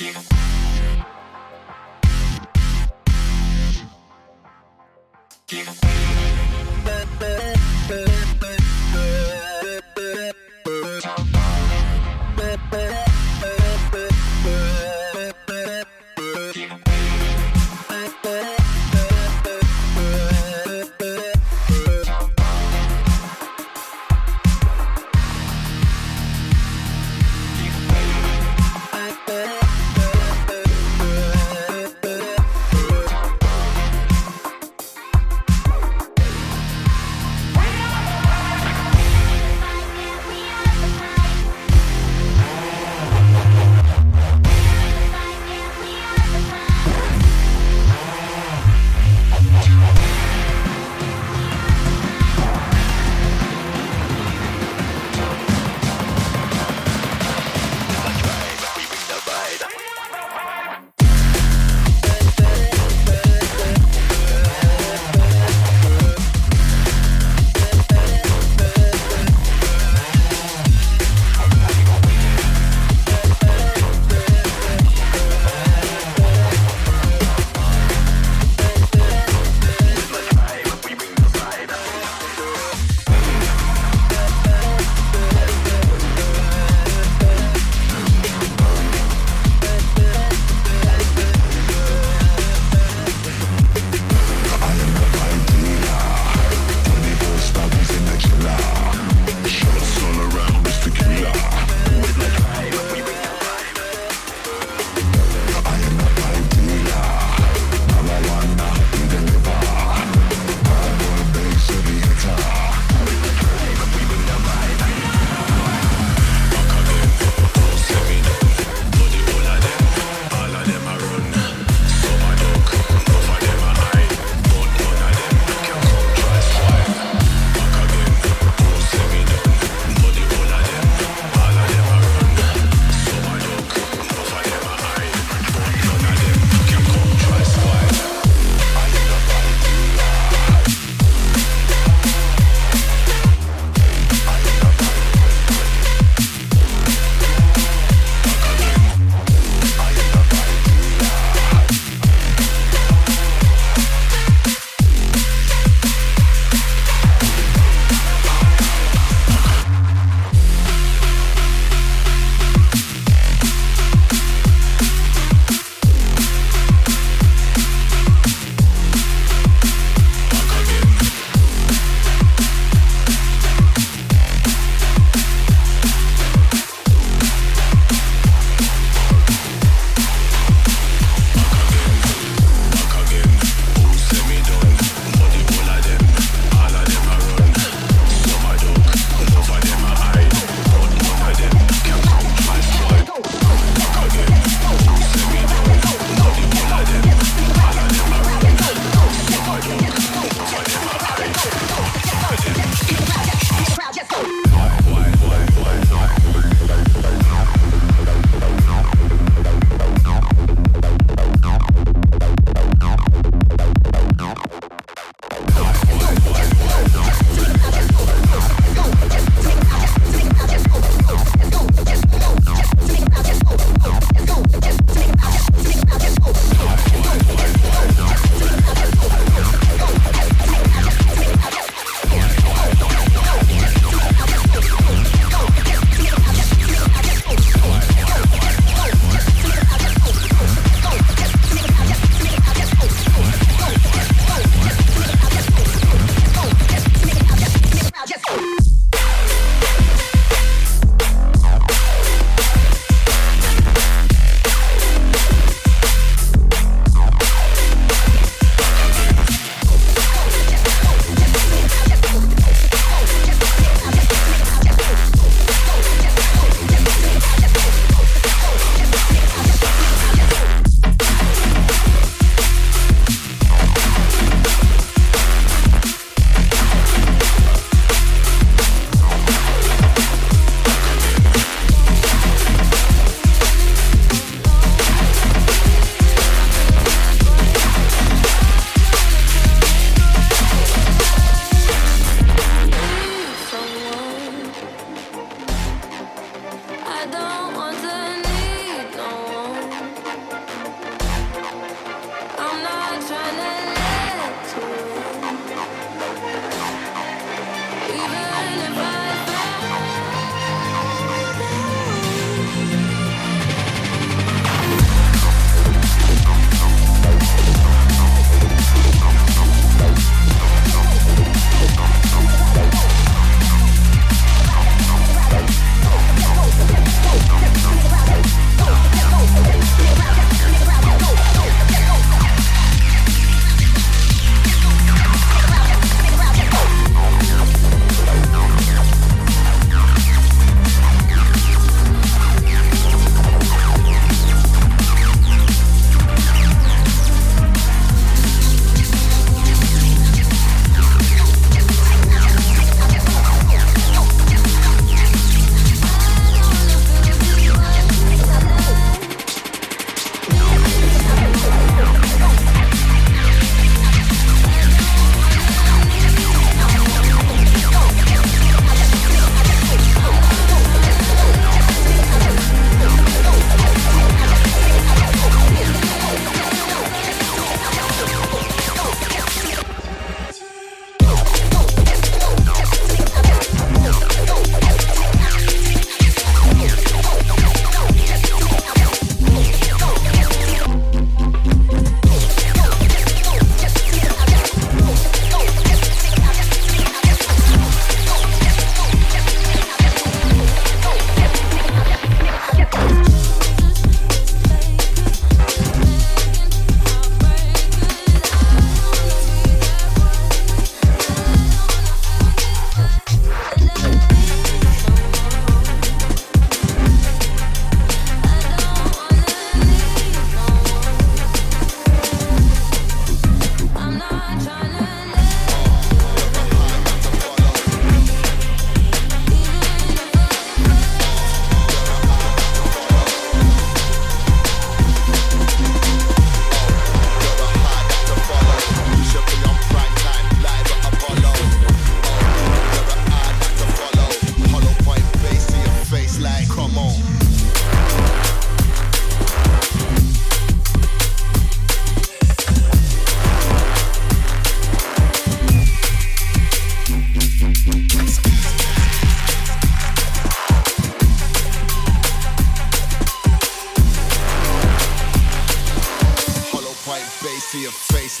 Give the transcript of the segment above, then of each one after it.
I don't want to need no one.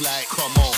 It's like, come on.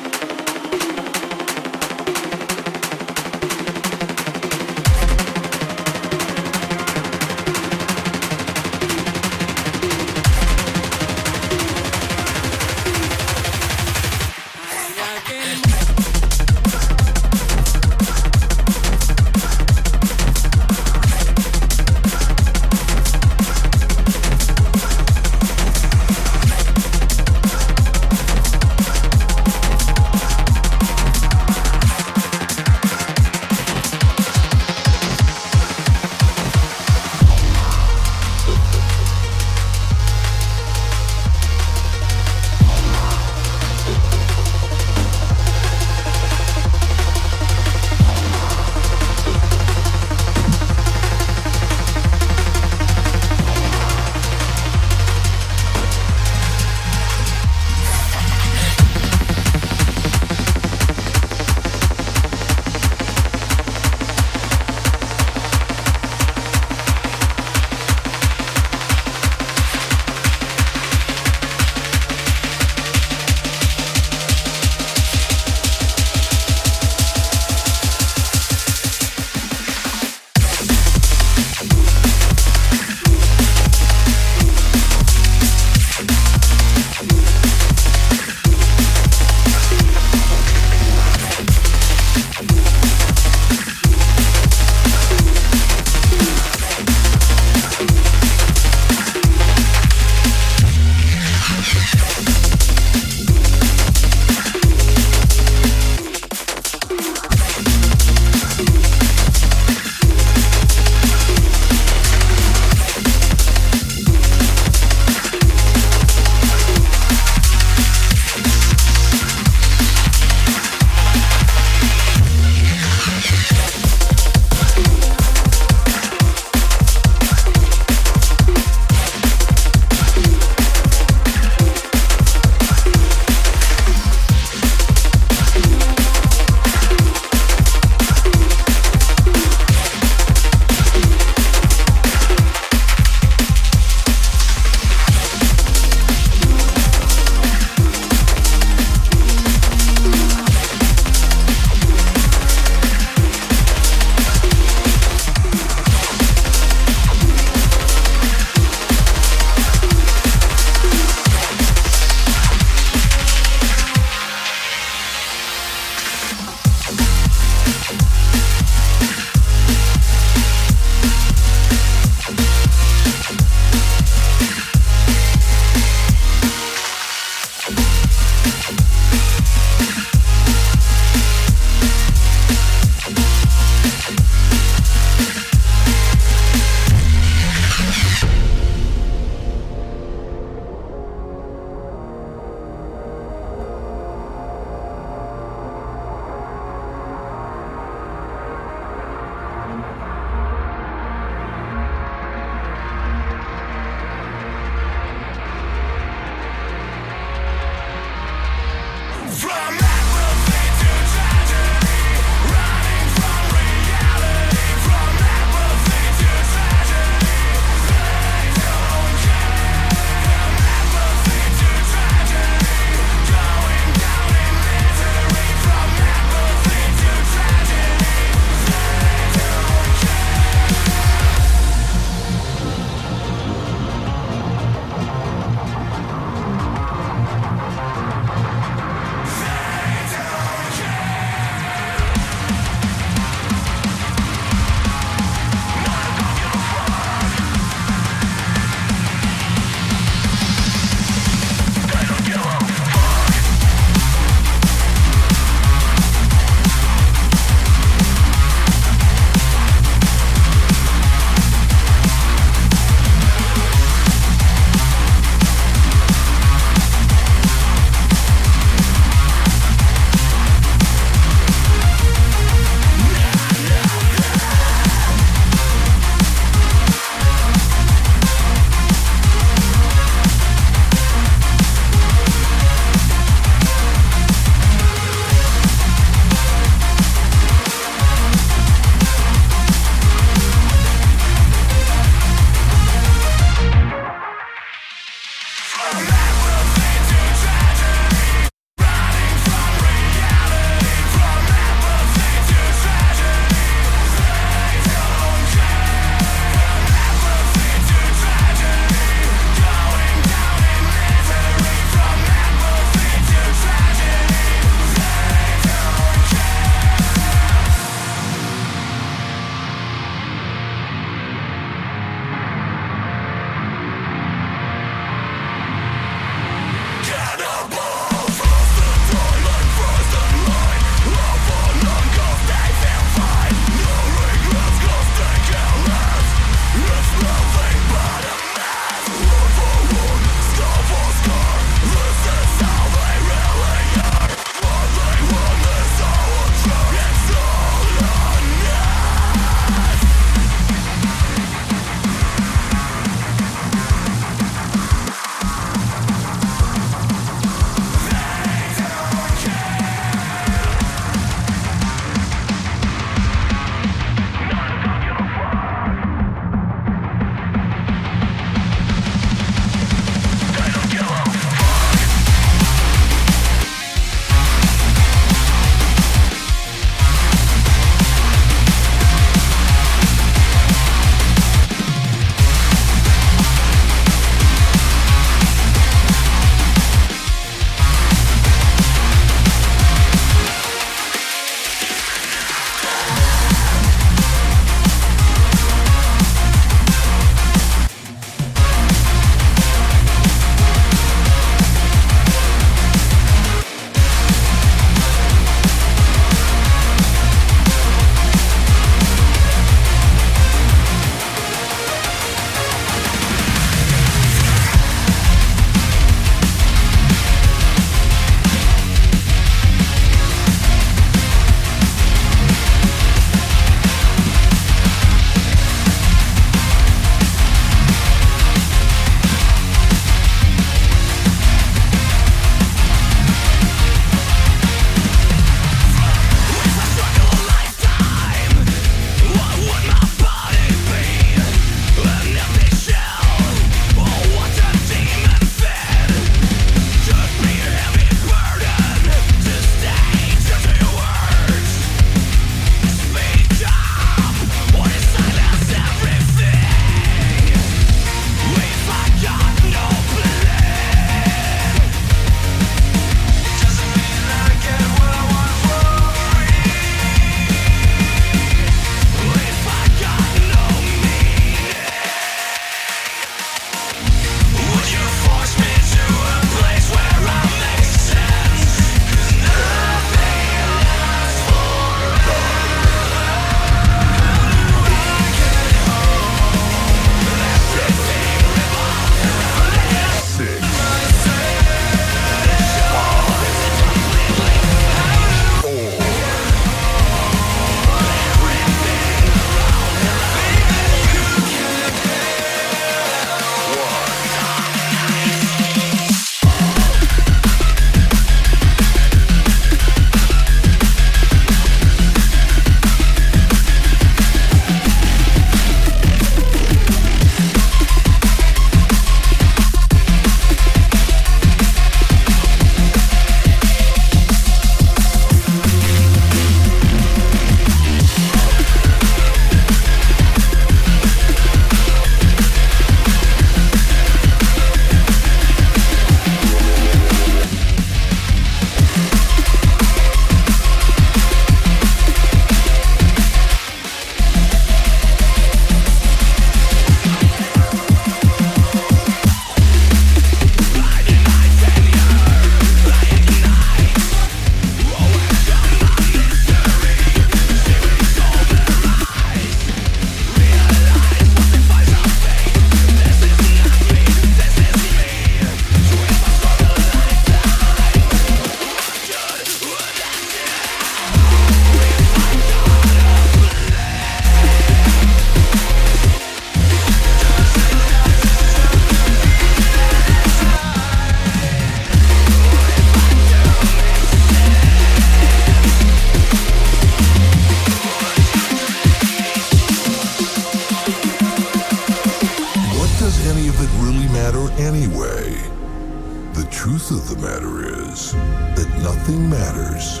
The truth of the matter is that nothing matters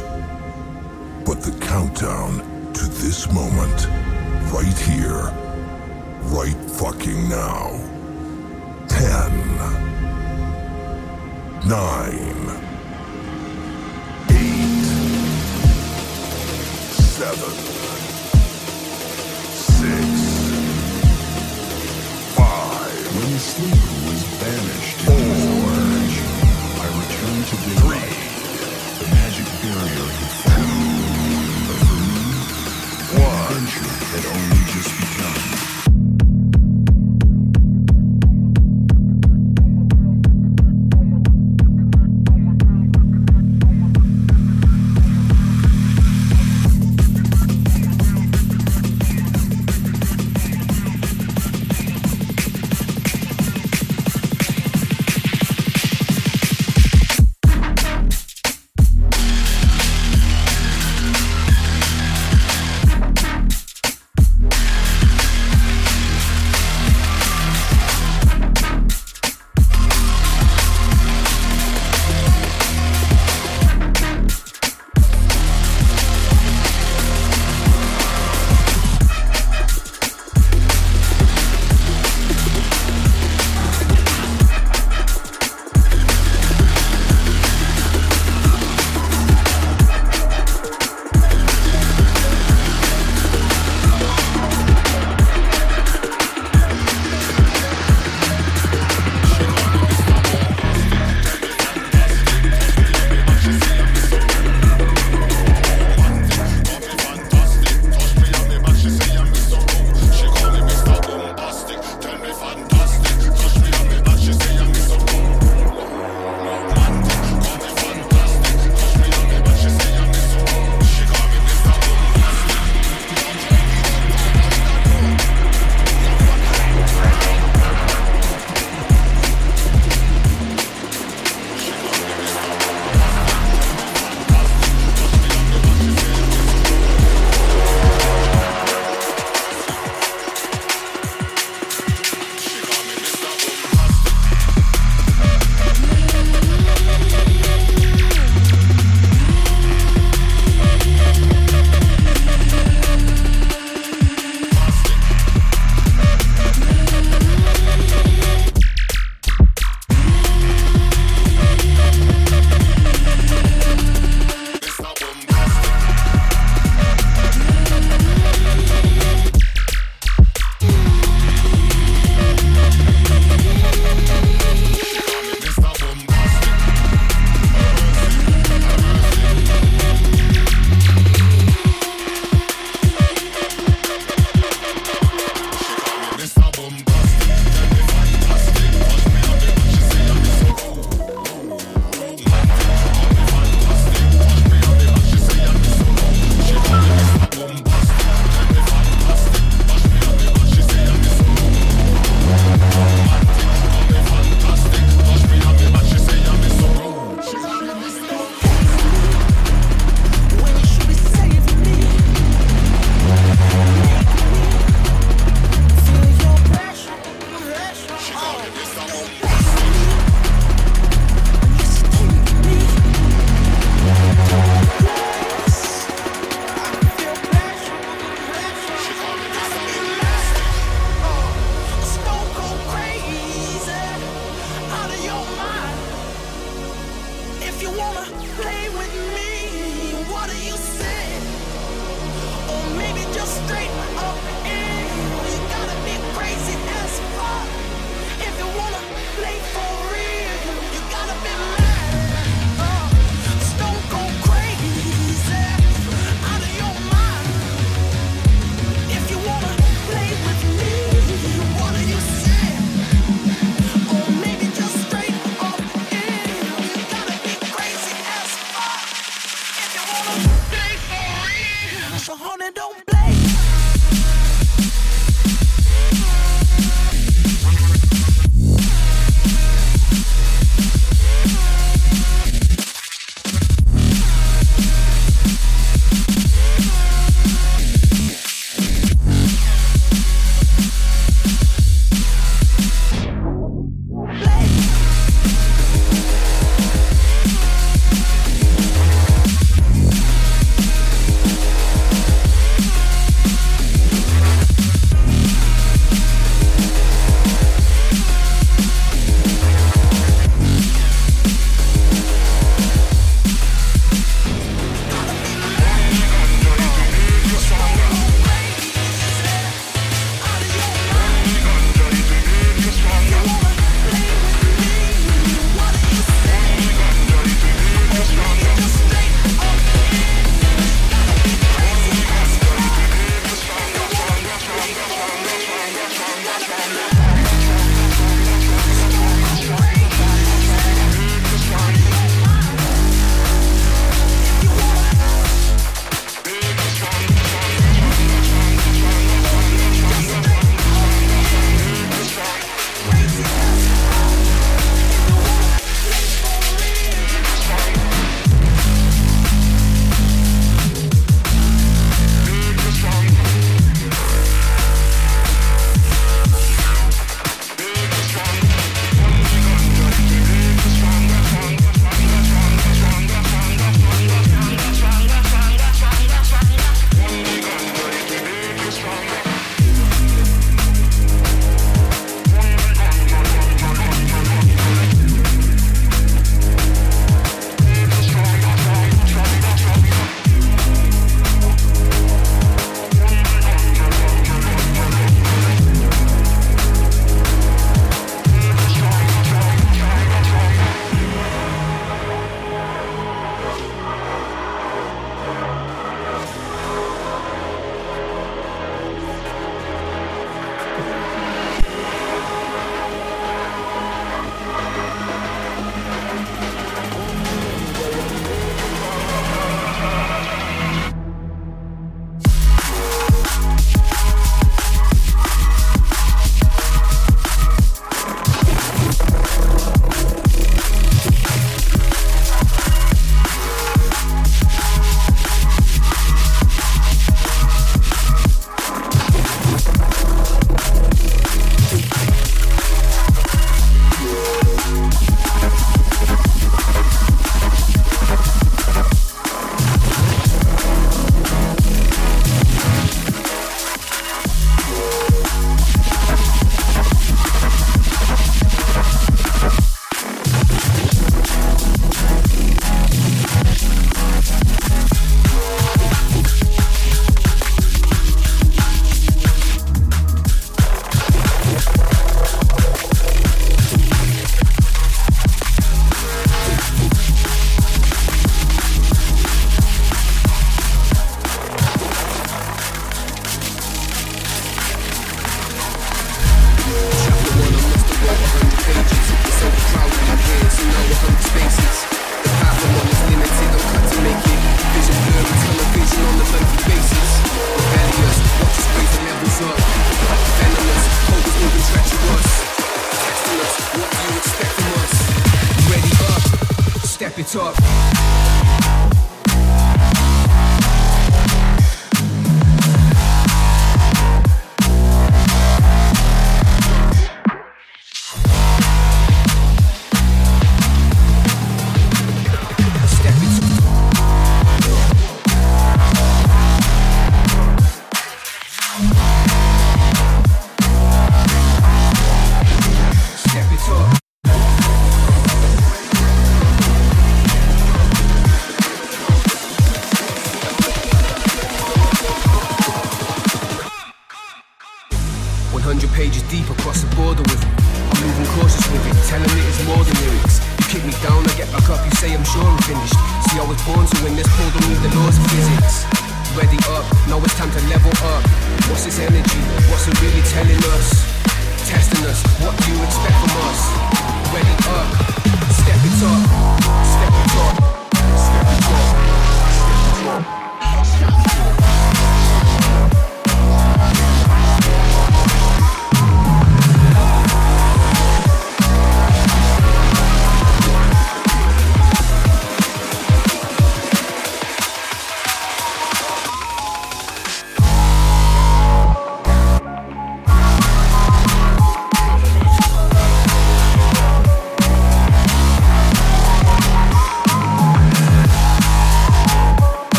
but the countdown to this moment, right here, right fucking now. 10, 9, 8, 7, 6, 5. When the sleeper was banished into his imagination, I returned to the light. The magic barrier had fallen, but for me, the adventure had only just begun. So honey, don't play. step it up.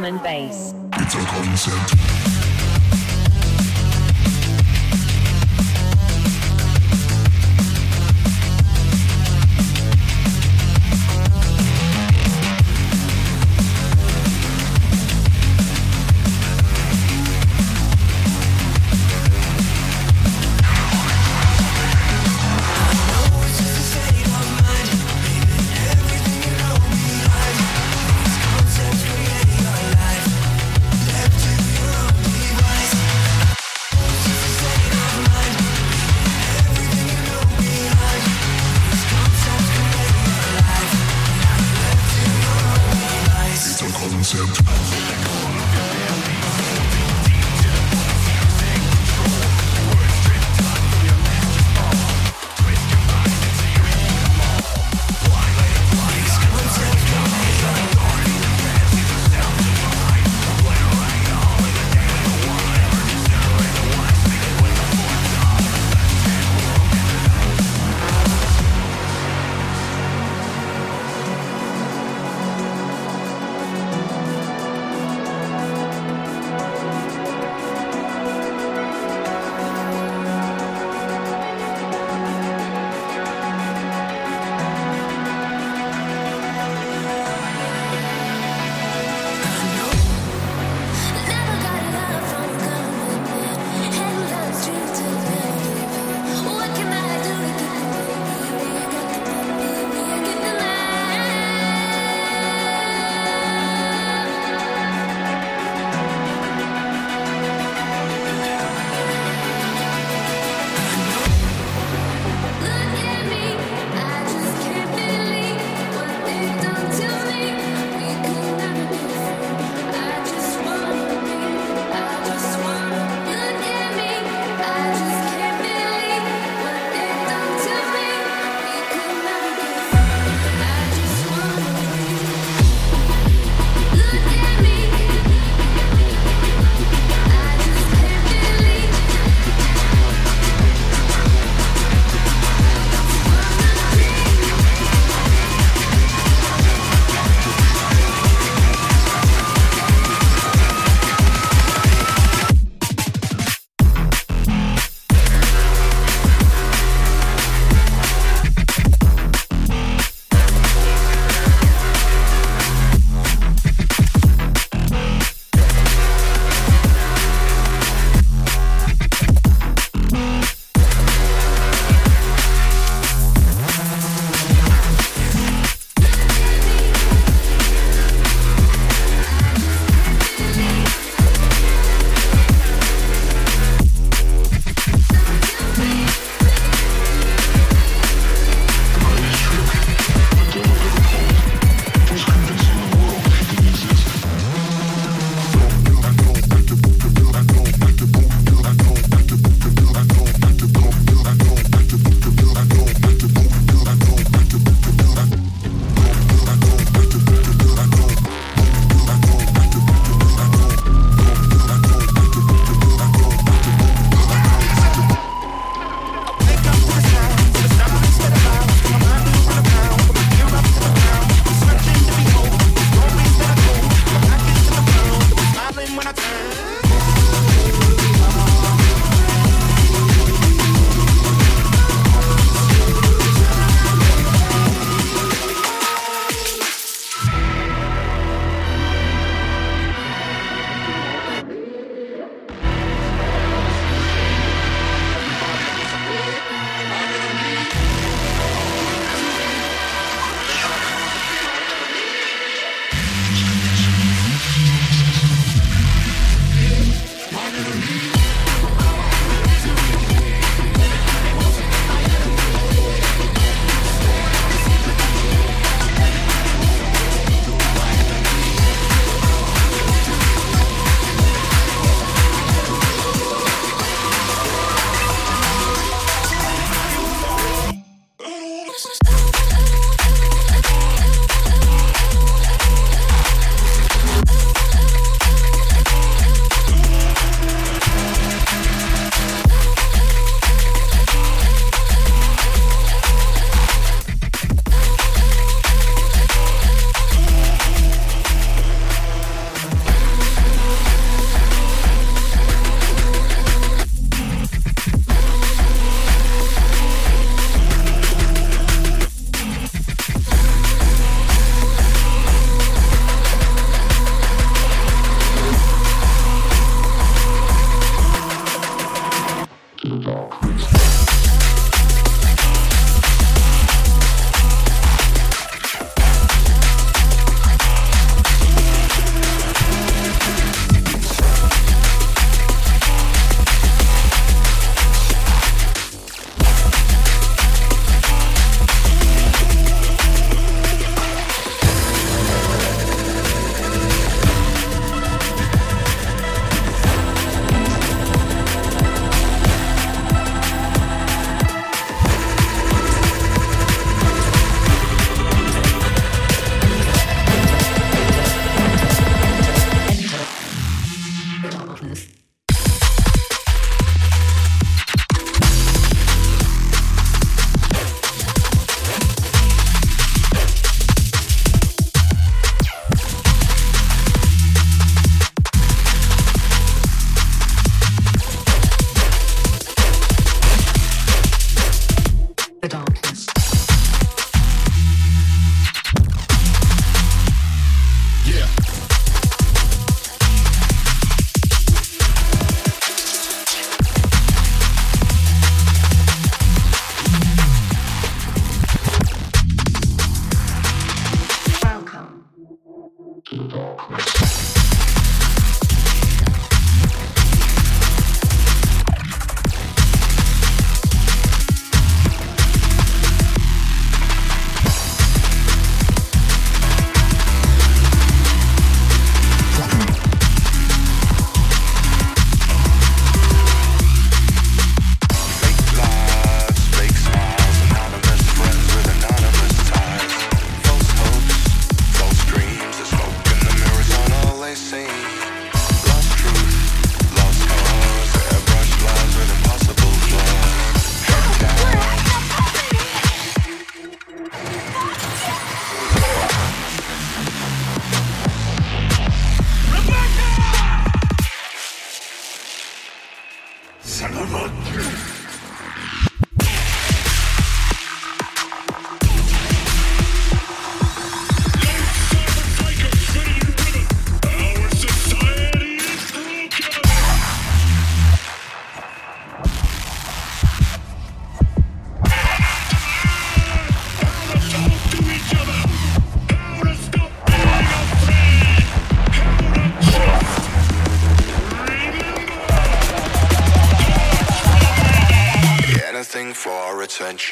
drum and bass. It's a concept.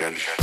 Michel.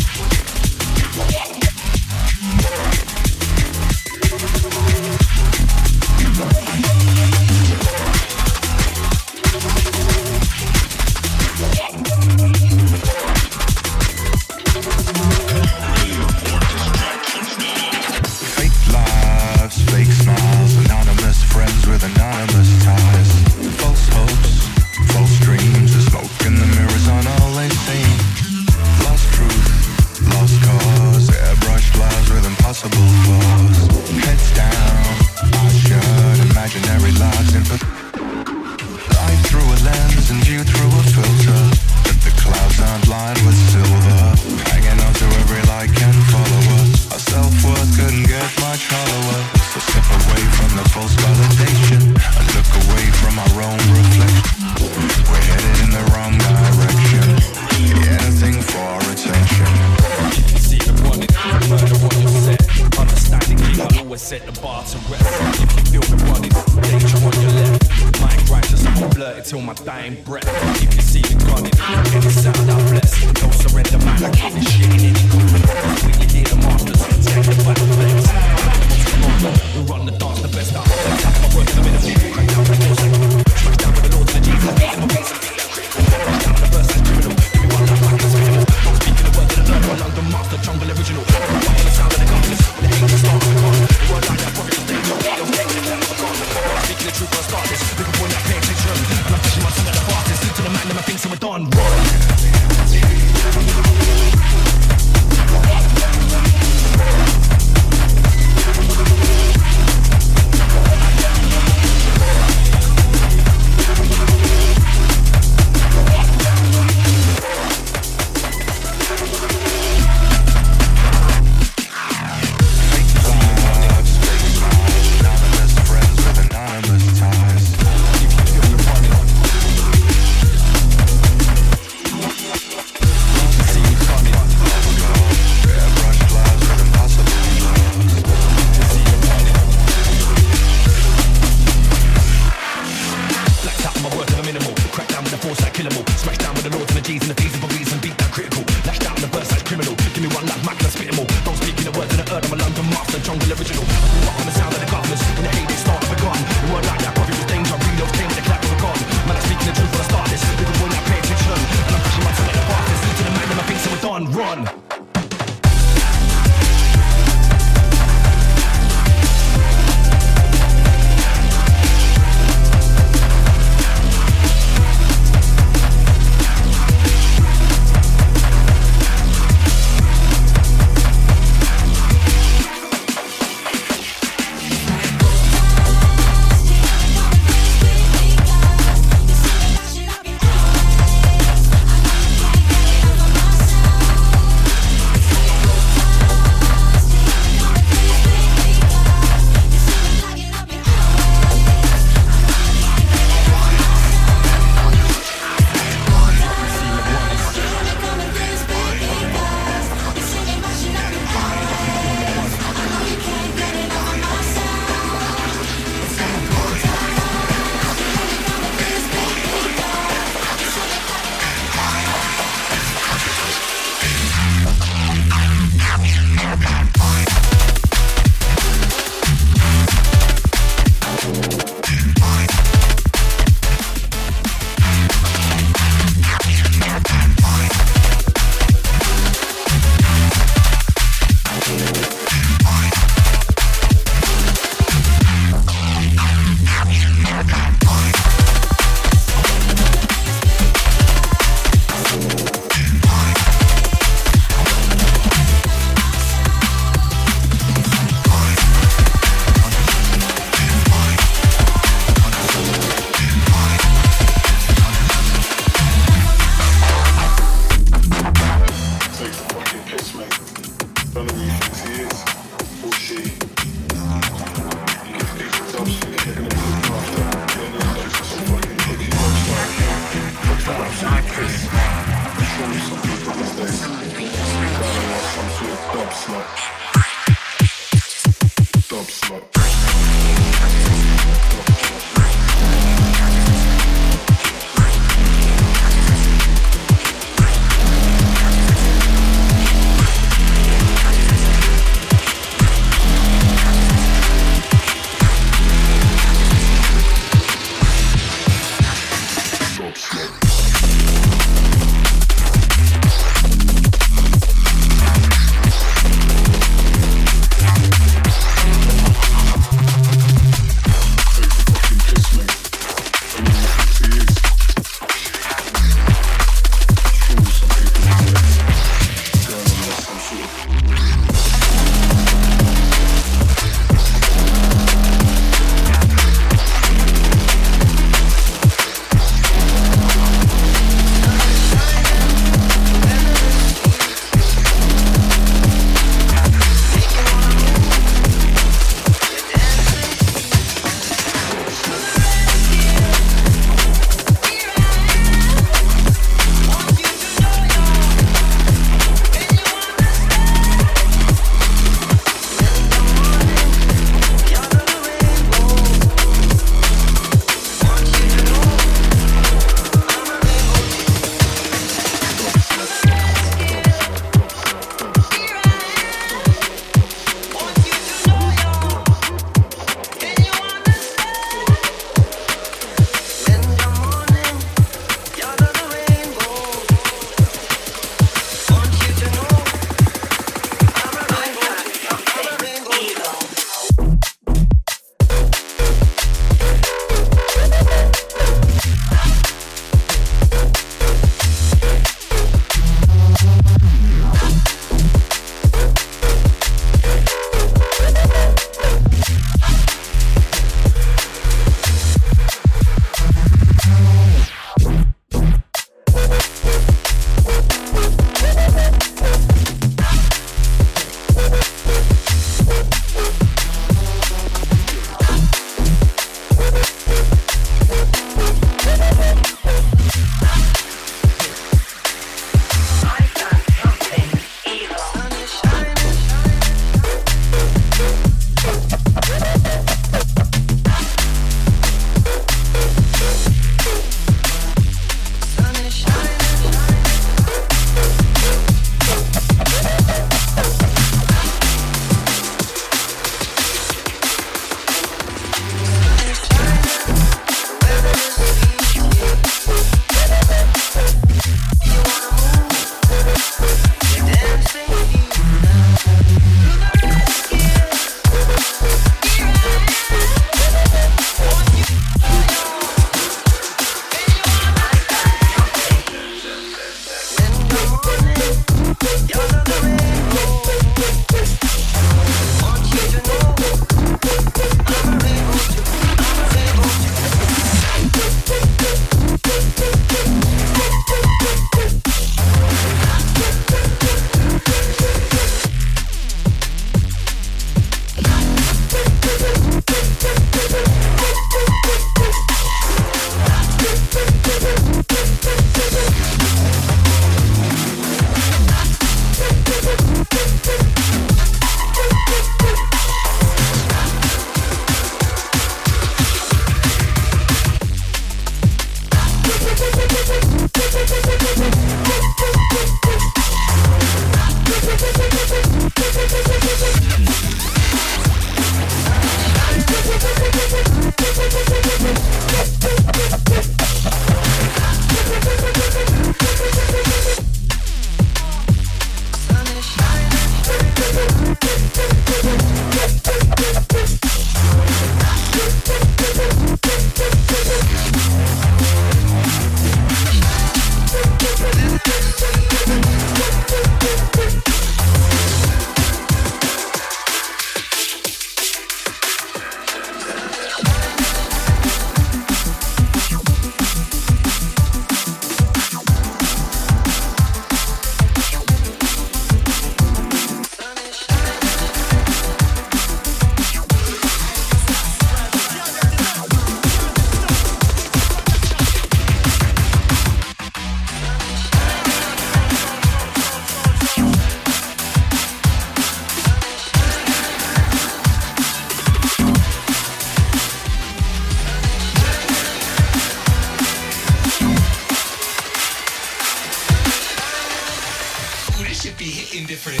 indifferent.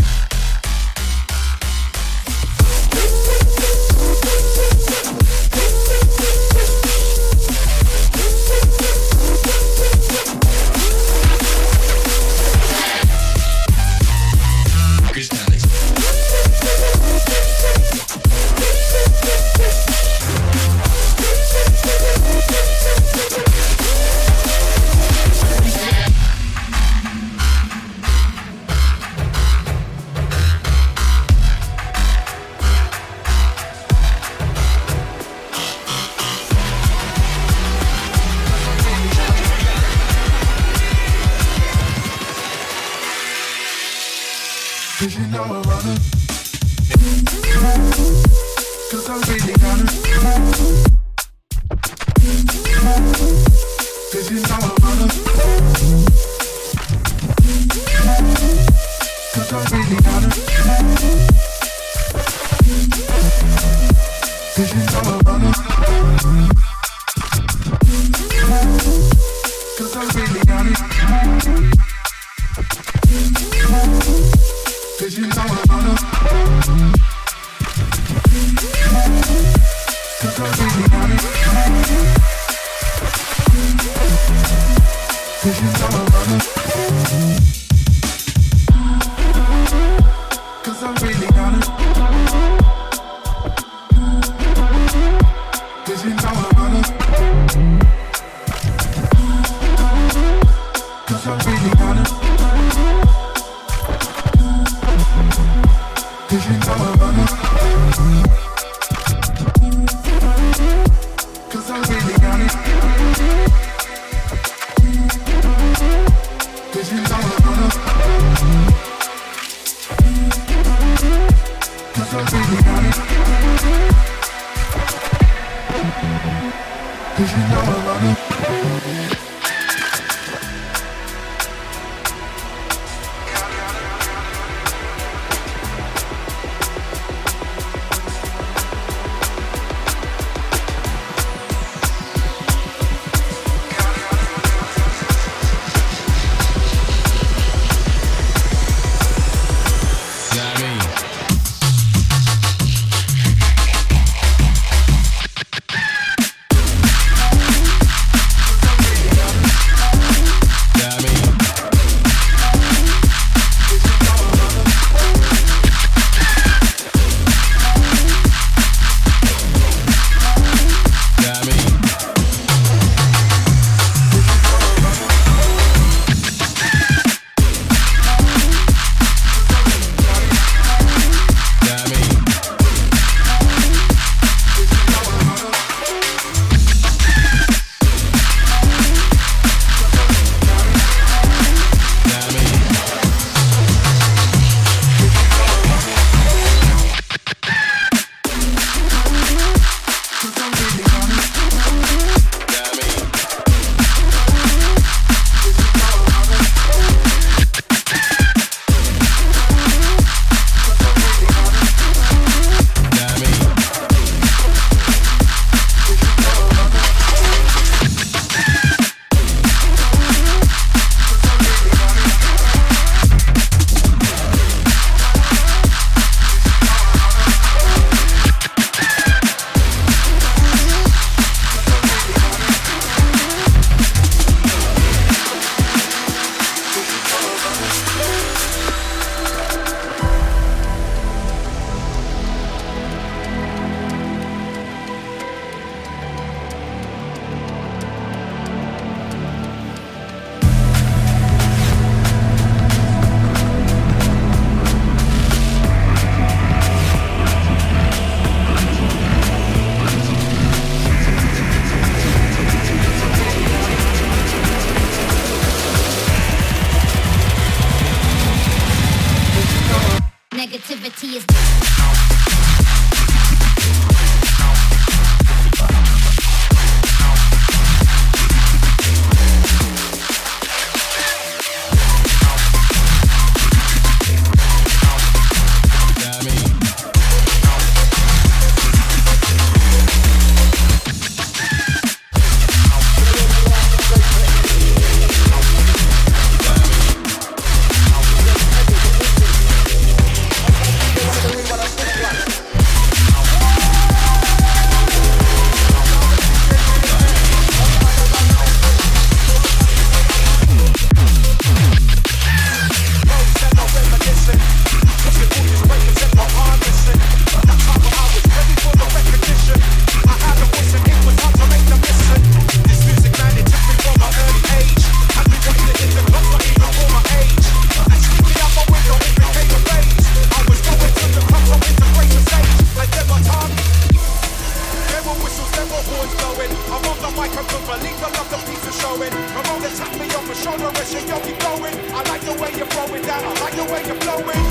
of relief, I love the piece of showing. My mother tapped me on the shoulder and said, yo, keep going. I like the way you're throwing down, I like the way you're blowing.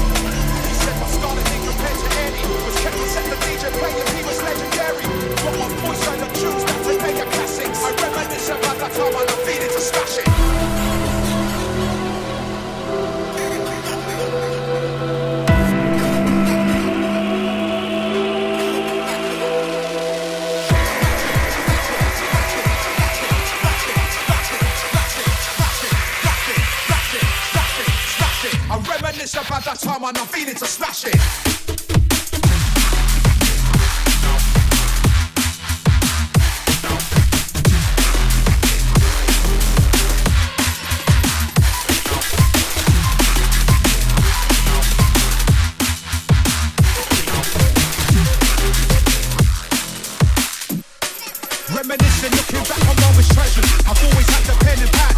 He said my scarlet ain't compared to any. Was kept set the DJ player, he was legendary. Got my voice and the tunes that to make a classic. I reminisce about that time and I'm feeling to smash it. It's about that time I'm not feeling to smash it. Reminiscing, looking back on all my treasures. I've always had the pen and pad.